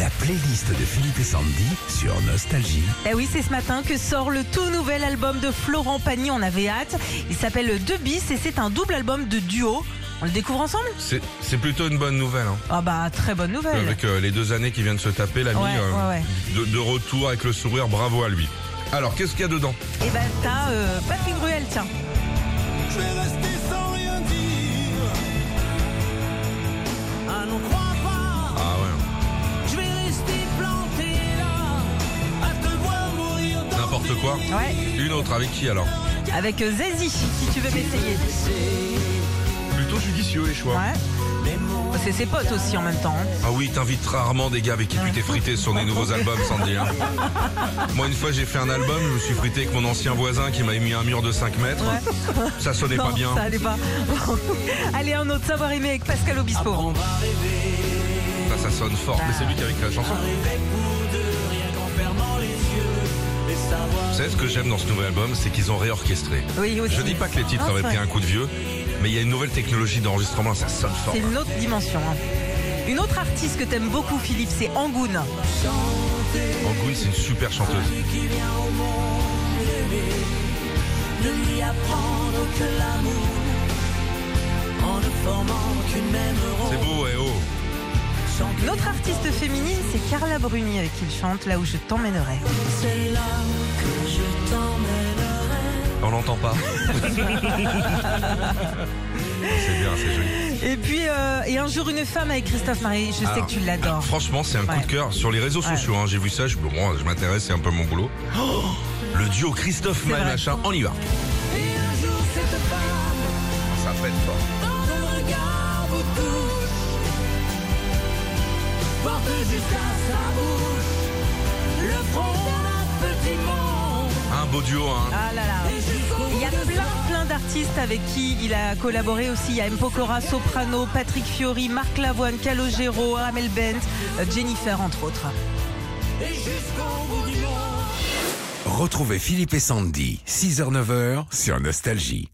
La playlist de Philippe et Sandy sur Nostalgie. Eh oui, c'est ce matin que sort le tout nouvel album de Florent Pagny, on avait hâte. Il s'appelle Debis et c'est un double album de duo. On le découvre ensemble ? C'est plutôt une bonne nouvelle. Hein. Ah bah, très bonne nouvelle. Avec les 2 années qui viennent de se taper, l'ami de retour avec le sourire, bravo à lui. Alors, qu'est-ce qu'il y a dedans ? Eh ben, t'as Papy Gruel, tiens. Je vais rester sans rien dire. Ah non, crois pas. Ah ouais. Je vais rester planté là. À te voir mourir dans n'importe quoi. Ouais. Une autre, avec qui alors ? Avec Zazie, si tu veux m'essayer. Plutôt judicieux les choix. Ouais. C'est ses potes aussi en même temps. Ah oui, t'invites rarement des gars avec qui tu t'es frité sur des nouveaux albums, Sandy. Hein. Moi, une fois, j'ai fait un album, je me suis frité avec mon ancien voisin qui m'avait mis un mur de 5 mètres. Ouais. Ça sonnait pas bien. Ça allait pas. Allez, un autre savoir aimer avec Pascal Obispo. Ça sonne fort, mais c'est lui qui a écrit la chanson. Vous savez ce que j'aime dans ce nouvel album, c'est qu'ils ont réorchestré. Oui, aussi. Je dis pas que les titres avaient pris un coup de vieux, mais il y a une nouvelle technologie d'enregistrement, ça sonne fort. C'est une autre dimension. Hein. Une autre artiste que t'aimes beaucoup, Philippe, c'est Anggun. Anggun, c'est une super chanteuse. C'est beau, eh oh. Notre artiste féminine, c'est Carla Bruni avec qui il chante Là où je t'emmènerai. C'est là que je t'emmènerai. On l'entend pas. C'est bien, c'est joli. Et puis, et un jour une femme avec Christophe Marie, je sais que tu l'adores. Franchement, c'est un coup de cœur sur les réseaux sociaux. Hein, j'ai vu ça, je m'intéresse, c'est un peu mon boulot. Oh, le duo Christophe Marie machin, on y va. Et un jour cette femme, ça fait fort. Un beau duo, hein. Ah là là. Il y a plein d'artistes avec qui il a collaboré aussi. Il y a M. Pocora, Soprano, Patrick Fiori, Marc Lavoine, Calogero, Amel Bent, Jennifer entre autres. Retrouvez Philippe et Sandy, 6h-9h sur Nostalgie.